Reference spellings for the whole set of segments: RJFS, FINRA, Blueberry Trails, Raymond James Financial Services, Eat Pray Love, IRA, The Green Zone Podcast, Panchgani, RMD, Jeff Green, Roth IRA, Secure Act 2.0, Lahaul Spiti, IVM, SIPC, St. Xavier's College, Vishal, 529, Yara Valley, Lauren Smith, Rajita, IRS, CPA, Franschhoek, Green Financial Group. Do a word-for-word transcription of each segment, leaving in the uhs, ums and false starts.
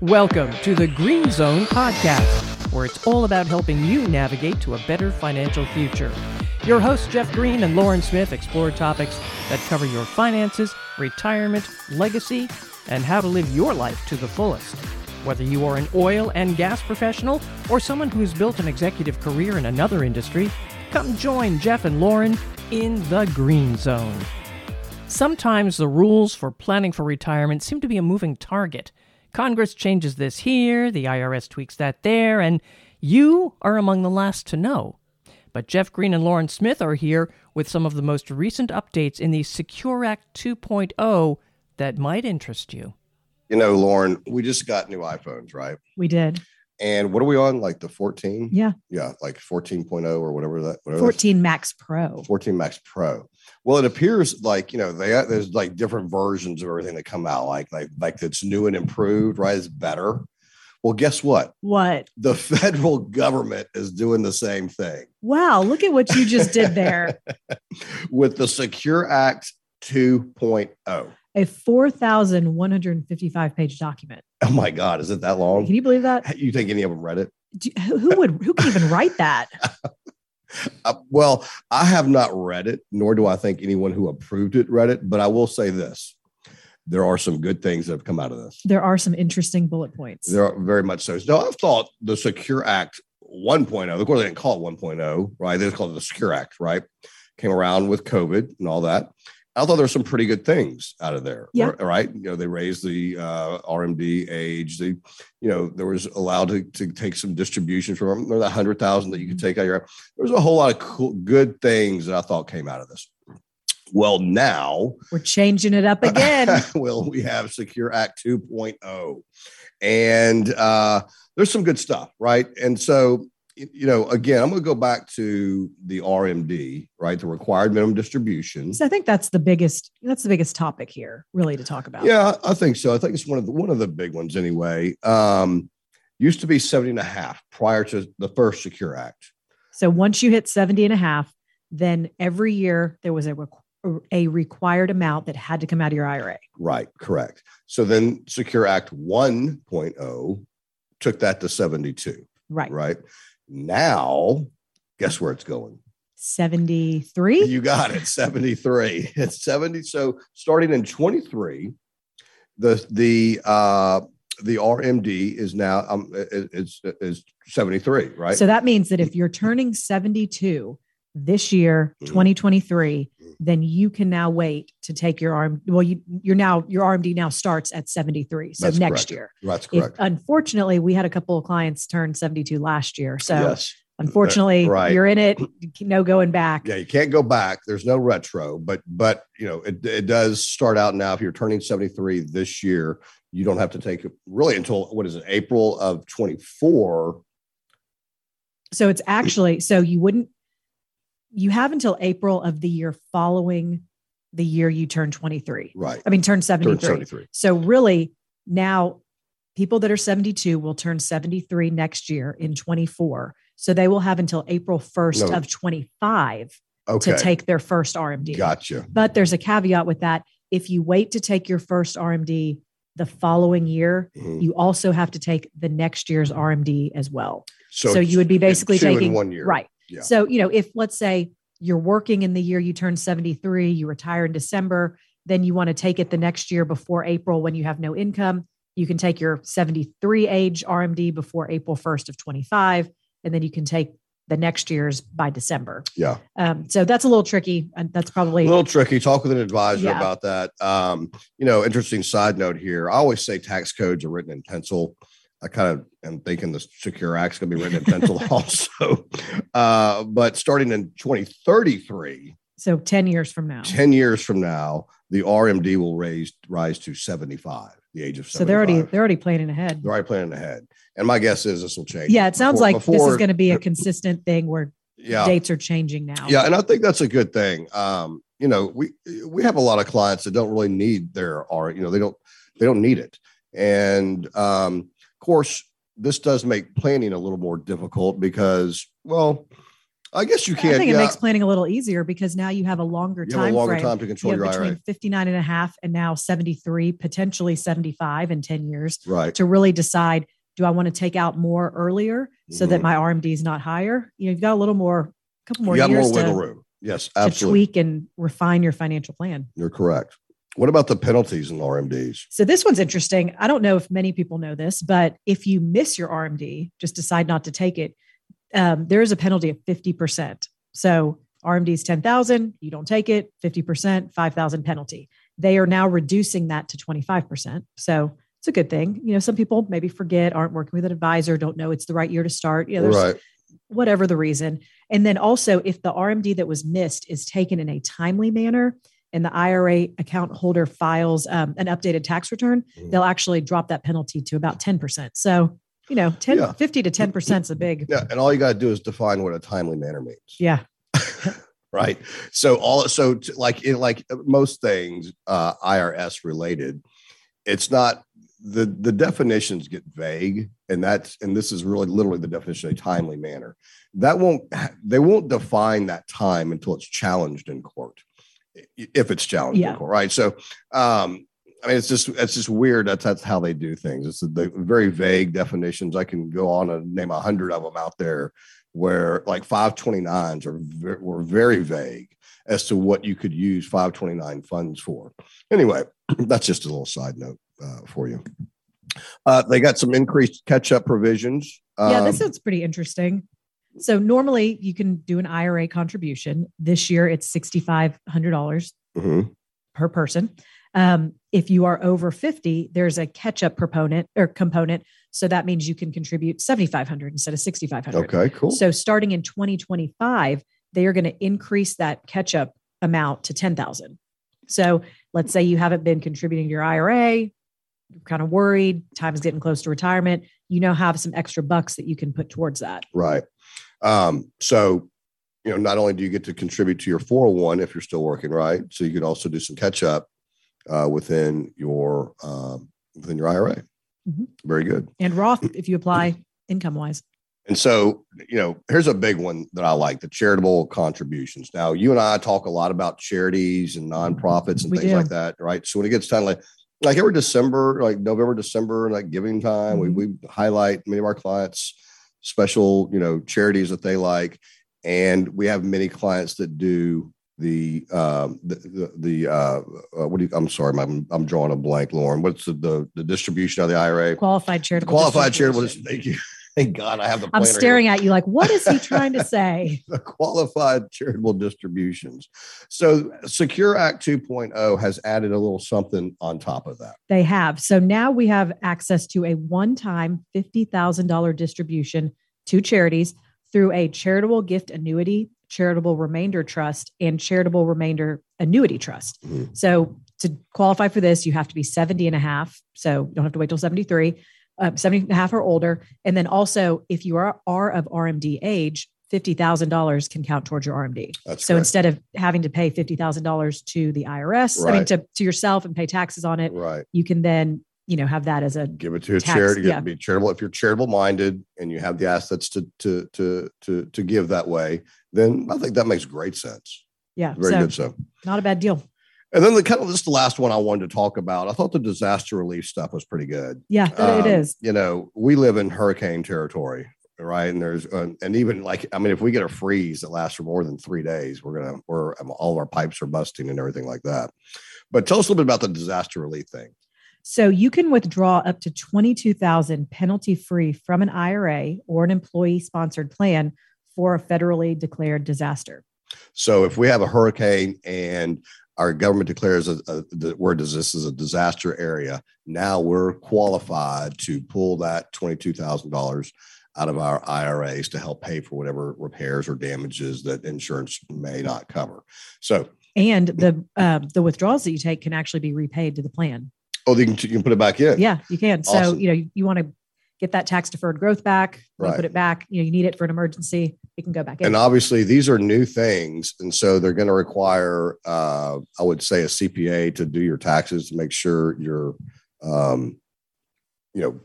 Welcome to the Green Zone Podcast, where it's all about helping you navigate to a better financial future. Your hosts, Jeff Green and Lauren Smith, explore topics that cover your finances, retirement, legacy, and how to live your life to the fullest. Whether you are an oil and gas professional or someone who has built an executive career in another industry, come join Jeff and Lauren in the Green Zone. Sometimes the rules for planning for retirement seem to be a moving target. Congress changes this here, the I R S tweaks that there, and you are among the last to know. But Jeff Green and Lauren Smith are here with some of the most recent updates in the Secure Act two point oh that might interest you. You know, Lauren, we just got new iPhones, right? We did. And what are we on? Like the fourteen? Yeah. Yeah, like fourteen point oh or whatever that. Whatever fourteen Max Pro. fourteen Max Pro. Well, it appears like, you know, they there's like different versions of everything that come out, like like like that's new and improved, right? It's better. Well, guess what? What? The federal government is doing the same thing. Wow, look at what you just did there. With the Secure Act two point oh. A four thousand one hundred fifty-five page document. Oh my God, is it that long? Can you believe that? You think any of them read it? Do, who would? Who could even write that? uh, well, I have not read it, nor do I think anyone who approved it read it. But I will say this: there are some good things that have come out of this. There are some interesting bullet points. There are very much so. Now, I've thought the Secure Act one point oh. Of course, they didn't call it one point oh, right? They just called it the Secure Act, right? Came around with COVID and all that. Although there's some pretty good things out of there, yeah. Right? You know, they raised the uh, R M D age. The, you know, there was allowed to, to take some distributions from that hundred thousand that you could take out of your. There was a whole lot of cool, good things that I thought came out of this. Well, now we're changing it up again. Well, we have Secure Act two point oh, and uh, there's some good stuff, right? And so, you know, again, I'm going to go back to the R M D, right? The required minimum distribution. So I think that's the biggest, that's the biggest topic here really to talk about. Yeah, I think so. I think it's one of the, one of the big ones anyway. Um, used to be seventy and a half prior to the first Secure Act. So once you hit seventy and a half, then every year there was a, requ- a required amount that had to come out of your I R A. Right. Correct. So then Secure Act one point oh took that to seventy-two. Right. Right. Now, guess where it's going? seventy-three? You got it, seventy-three. It's seventy. So starting in twenty-three, the the uh, the R M D is now um, it, it's is seventy-three, right? So that means that if you're turning seventy-two this year, twenty twenty-three, mm-hmm. then you can now wait to take your R M D. Well, you you're now your R M D now starts at seventy-three. So that's next correct. year. That's correct. If, unfortunately, we had a couple of clients turn seventy-two last year. So yes. unfortunately, that, right. you're in it. No going back. Yeah, you can't go back. There's no retro, but but you know, it it does start out now. If you're turning seventy-three this year, you don't have to take it really until what is it, April of twenty-four. So it's actually so you wouldn't You have until April of the year following the year you turn twenty-three. Right. I mean, turn seventy-three. Turn seventy-three. So really now people that are seventy-two will turn seventy-three next year in twenty-four. So they will have until April first no. of twenty-five okay. to take their first R M D. Gotcha. But there's a caveat with that. If you wait to take your first R M D the following year, mm-hmm. you also have to take the next year's R M D as well. So, so you would be basically taking one year. Right. Yeah. So, you know, if let's say you're working in the year you turn seventy-three, you retire in December, then you want to take it the next year before April when you have no income, you can take your seventy-three age R M D before April first of twenty-five, and then you can take the next year's by December. Yeah. Um, so that's a little tricky. And that's probably a little tricky. Talk with an advisor yeah. about that. Um, you know, interesting side note here. I always say tax codes are written in pencil. I kind of am thinking the Secure Act's going to be written in pencil also. Uh, but starting in twenty thirty-three. So ten years from now. ten years from now, the R M D will raise rise to seventy-five, the age of seventy-five. So they're already, they're already planning ahead. They're already planning ahead. And my guess is this will change. Yeah, it sounds before, like before, this is going to be a consistent thing where yeah. dates are changing now. Yeah, and I think that's a good thing. Um, you know, we we have a lot of clients that don't really need their R M D. You know, they don't, they don't need it. And um of course, this does make planning a little more difficult because, well, I guess you can. I think it yeah. makes planning a little easier because now you have a longer you time. You have a longer frame. time to control you your between I R A. Between fifty-nine and a half and now seventy-three, potentially seventy-five in ten years, right, to really decide, do I want to take out more earlier so mm-hmm. that my R M D is not higher? You know, you've got a little more, a couple more you years got more wiggle to, room. Yes, absolutely. To tweak and refine your financial plan. You're correct. What about the penalties in R M Ds? So this one's interesting. I don't know if many people know this, but if you miss your R M D, just decide not to take it, Um, there is a penalty of fifty percent. So R M D is ten thousand, you don't take it, fifty percent, five thousand penalty. They are now reducing that to twenty-five percent. So it's a good thing. You know, some people maybe forget, aren't working with an advisor, don't know it's the right year to start, you know, there's right. whatever the reason. And then also if the R M D that was missed is taken in a timely manner and the I R A account holder files um, an updated tax return, mm. they'll actually drop that penalty to about ten percent. So You know, ten, yeah. fifty to ten percent is a big. Yeah. And all you got to do is define what a timely manner means. Yeah. Right. So all, so t- like, in, like most things, uh, I R S related, it's not the, the definitions get vague and that's, and this is really literally the definition of a timely manner that won't, they won't define that time until it's challenged in court. If it's challenged yeah. in court. Right. So, um, I mean, it's just it's just weird. That's that's how they do things. It's the very vague definitions. I can go on and name a hundred of them out there, where like five twenty-nines are were very vague as to what you could use five twenty-nine funds for. Anyway, that's just a little side note uh, for you. Uh, they got some increased catch-up provisions. Um, yeah, this sounds pretty interesting. So normally you can do an I R A contribution. This year it's sixty-five hundred dollars mm-hmm. per person. Um, if you are over fifty, there's a catch-up proponent or component. So that means you can contribute seventy-five hundred instead of sixty-five hundred. Okay, cool. So starting in twenty twenty-five, they are going to increase that catch-up amount to ten thousand. So let's say you haven't been contributing to your I R A, you're kind of worried, time's getting close to retirement. You now have some extra bucks that you can put towards that. Right. Um, so, you know, not only do you get to contribute to your four oh one if you're still working, right? So you could also do some catch-up Uh, within your um, within your I R A. Mm-hmm. Very good. And Roth, if you apply income wise. And so, you know, here's a big one that I like, the charitable contributions. Now, you and I talk a lot about charities and nonprofits and we things do. like that, right? So when it gets time, like, like every December, like November, December, like giving time, mm-hmm. we, we highlight many of our clients, special, you know, charities that they like. And we have many clients that do The, um, the the the uh, uh, what do you? I'm sorry, I'm I'm drawing a blank, Lauren. What's the the, the distribution of the I R A? Qualified charitable. Qualified charitable. Thank you. Thank God, I have the. I'm staring here. at you like, what is he trying to say? The qualified charitable distributions. So, Secure Act two point oh has added a little something on top of that. They have. So now we have access to a one-time fifty thousand dollars distribution to charities through a charitable gift annuity, charitable remainder trust, and charitable remainder annuity trust. Mm-hmm. So to qualify for this, you have to be seventy and a half. So you don't have to wait till seventy-three, uh, seventy and a half or older. And then also if you are, are of R M D age, fifty thousand dollars can count towards your R M D. That's so correct. Instead of having to pay fifty thousand dollars to the I R S, right. I mean, to, to yourself and pay taxes on it, right. you can then, you know, have that as a give it to a tax, charity. Yeah. Be charitable. If you're charitable minded and you have the assets to, to, to, to, to give that way, then I think that makes great sense. Yeah. Very so, good. So not a bad deal. And then the kind of, this is the last one I wanted to talk about. I thought the disaster relief stuff was pretty good. Yeah, um, it is. You know, we live in hurricane territory, right? And there's, uh, and even like, I mean, if we get a freeze that lasts for more than three days, we're going to, we're all of our pipes are busting and everything like that. But tell us a little bit about the disaster relief thing. So you can withdraw up to twenty-two thousand dollars penalty-free from an I R A or an employee-sponsored plan for a federally declared disaster. So if we have a hurricane and our government declares that we're this is a disaster area, now we're qualified to pull that twenty-two thousand dollars out of our I R As to help pay for whatever repairs or damages that insurance may not cover. So and the uh, the withdrawals that you take can actually be repaid to the plan. Oh, you can, you can put it back in. Yeah, you can. Awesome. So, you know, you, you want to get that tax deferred growth back, right. put it back, you know, you need it for an emergency, it can go back in. And obviously these are new things. And so they're going to require, uh, I would say a C P A to do your taxes to make sure you're, um, you know,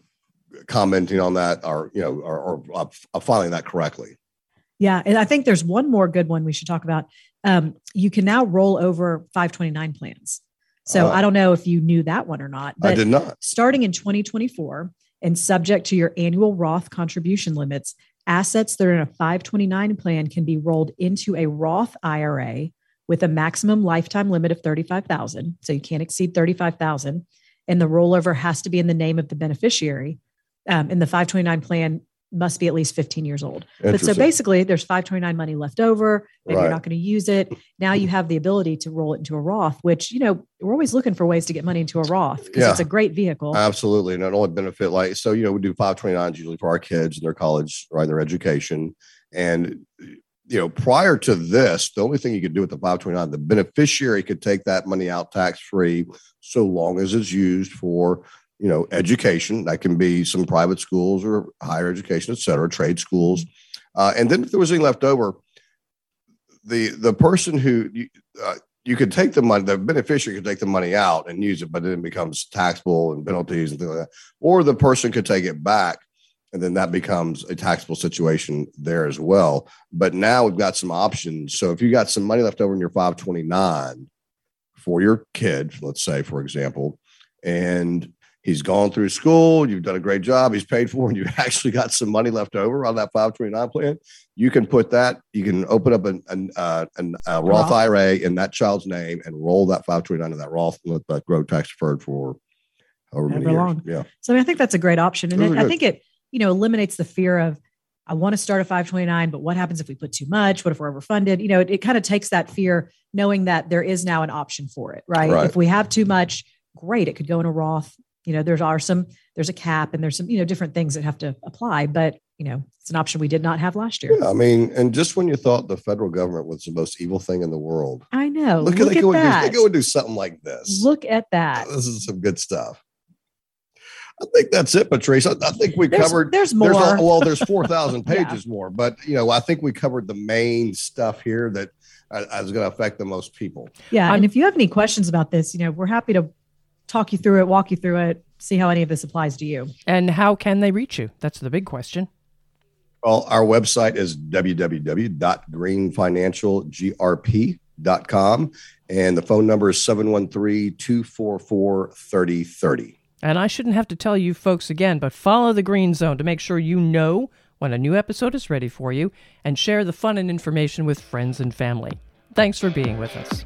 commenting on that or, you know, or, or, or filing that correctly. Yeah. And I think there's one more good one we should talk about. Um, you can now roll over five twenty-nine plans. So uh, I don't know if you knew that one or not. But I did not. Starting in twenty twenty-four and subject to your annual Roth contribution limits, assets that are in a five twenty-nine plan can be rolled into a Roth I R A with a maximum lifetime limit of thirty-five thousand dollars. So you can't exceed thirty-five thousand dollars. And the rollover has to be in the name of the beneficiary. Um, and the five twenty-nine plan must be at least fifteen years old. But so basically there's five twenty-nine money left over and right. You're not going to use it. Now you have the ability to roll it into a Roth, which, you know, we're always looking for ways to get money into a Roth because yeah. it's a great vehicle. Absolutely. And it only benefit like, so, you know, we do five twenty-nines usually for our kids and their college, right. Their education. And, you know, prior to this, the only thing you could do with the five twenty-nine, the beneficiary could take that money out tax-free so long as it's used for, you know, education. That can be some private schools or higher education, et cetera, trade schools. Uh, and then if there was any left over, the the person who uh, you could take the money, the beneficiary could take the money out and use it, but then it becomes taxable and penalties and things like that. Or the person could take it back, and then that becomes a taxable situation there as well. But now we've got some options. So if you got some money left over in your five twenty-nine for your kid, let's say, for example, and he's gone through school, you've done a great job, he's paid for, and you actually got some money left over on that five twenty-nine plan, you can put that, you can open up an, an, uh, an uh, Roth wow. I R A in that child's name and roll that five twenty-nine in that Roth and let that grow tax deferred for however many years. Long. Yeah. So I mean, I think that's a great option. And it, I think it, you know, eliminates the fear of, I want to start a five twenty-nine, but what happens if we put too much? What if we're overfunded? You know, it, it kind of takes that fear knowing that there is now an option for it, right? right? If we have too much, great, it could go in a Roth. You know, there's are some, there's a cap and there's some, you know, different things that have to apply, but you know, it's an option we did not have last year. Yeah, I mean, and just when you thought the federal government was the most evil thing in the world, I know, look, look at, they at that. Do, they go and do something like this. Look at that. This is some good stuff. I think that's it, Patrice. I, I think we there's, covered, there's more. There's, well, there's four thousand pages yeah. more, but you know, I think we covered the main stuff here that uh, is going to affect the most people. Yeah. Um, and if you have any questions about this, you know, we're happy to talk you through it, walk you through it, see how any of this applies to you. And how can they reach you? That's the big question. Well, our website is w w w dot green financial g r p dot com. And the phone number is seven one three, two four four, three oh three oh. And I shouldn't have to tell you folks again, but follow The Green Zone to make sure you know when a new episode is ready for you and share the fun and information with friends and family. Thanks for being with us.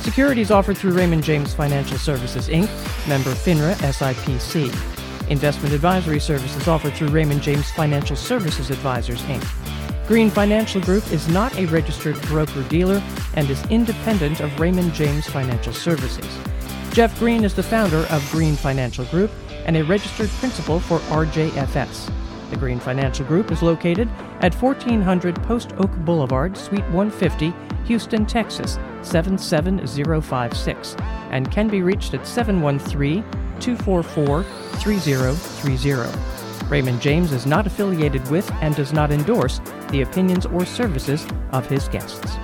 Securities offered through Raymond James Financial Services, Incorporated, member FINRA, S I P C. Investment advisory services offered through Raymond James Financial Services Advisors, Incorporated. Green Financial Group is not a registered broker-dealer and is independent of Raymond James Financial Services. Jeff Green is the founder of Green Financial Group and a registered principal for R J F S. The Green Financial Group is located at fourteen hundred Post Oak Boulevard, Suite one fifty, Houston, Texas, seven seven zero five six, and can be reached at seven one three, two four four, three oh three oh. Raymond James is not affiliated with and does not endorse the opinions or services of his guests.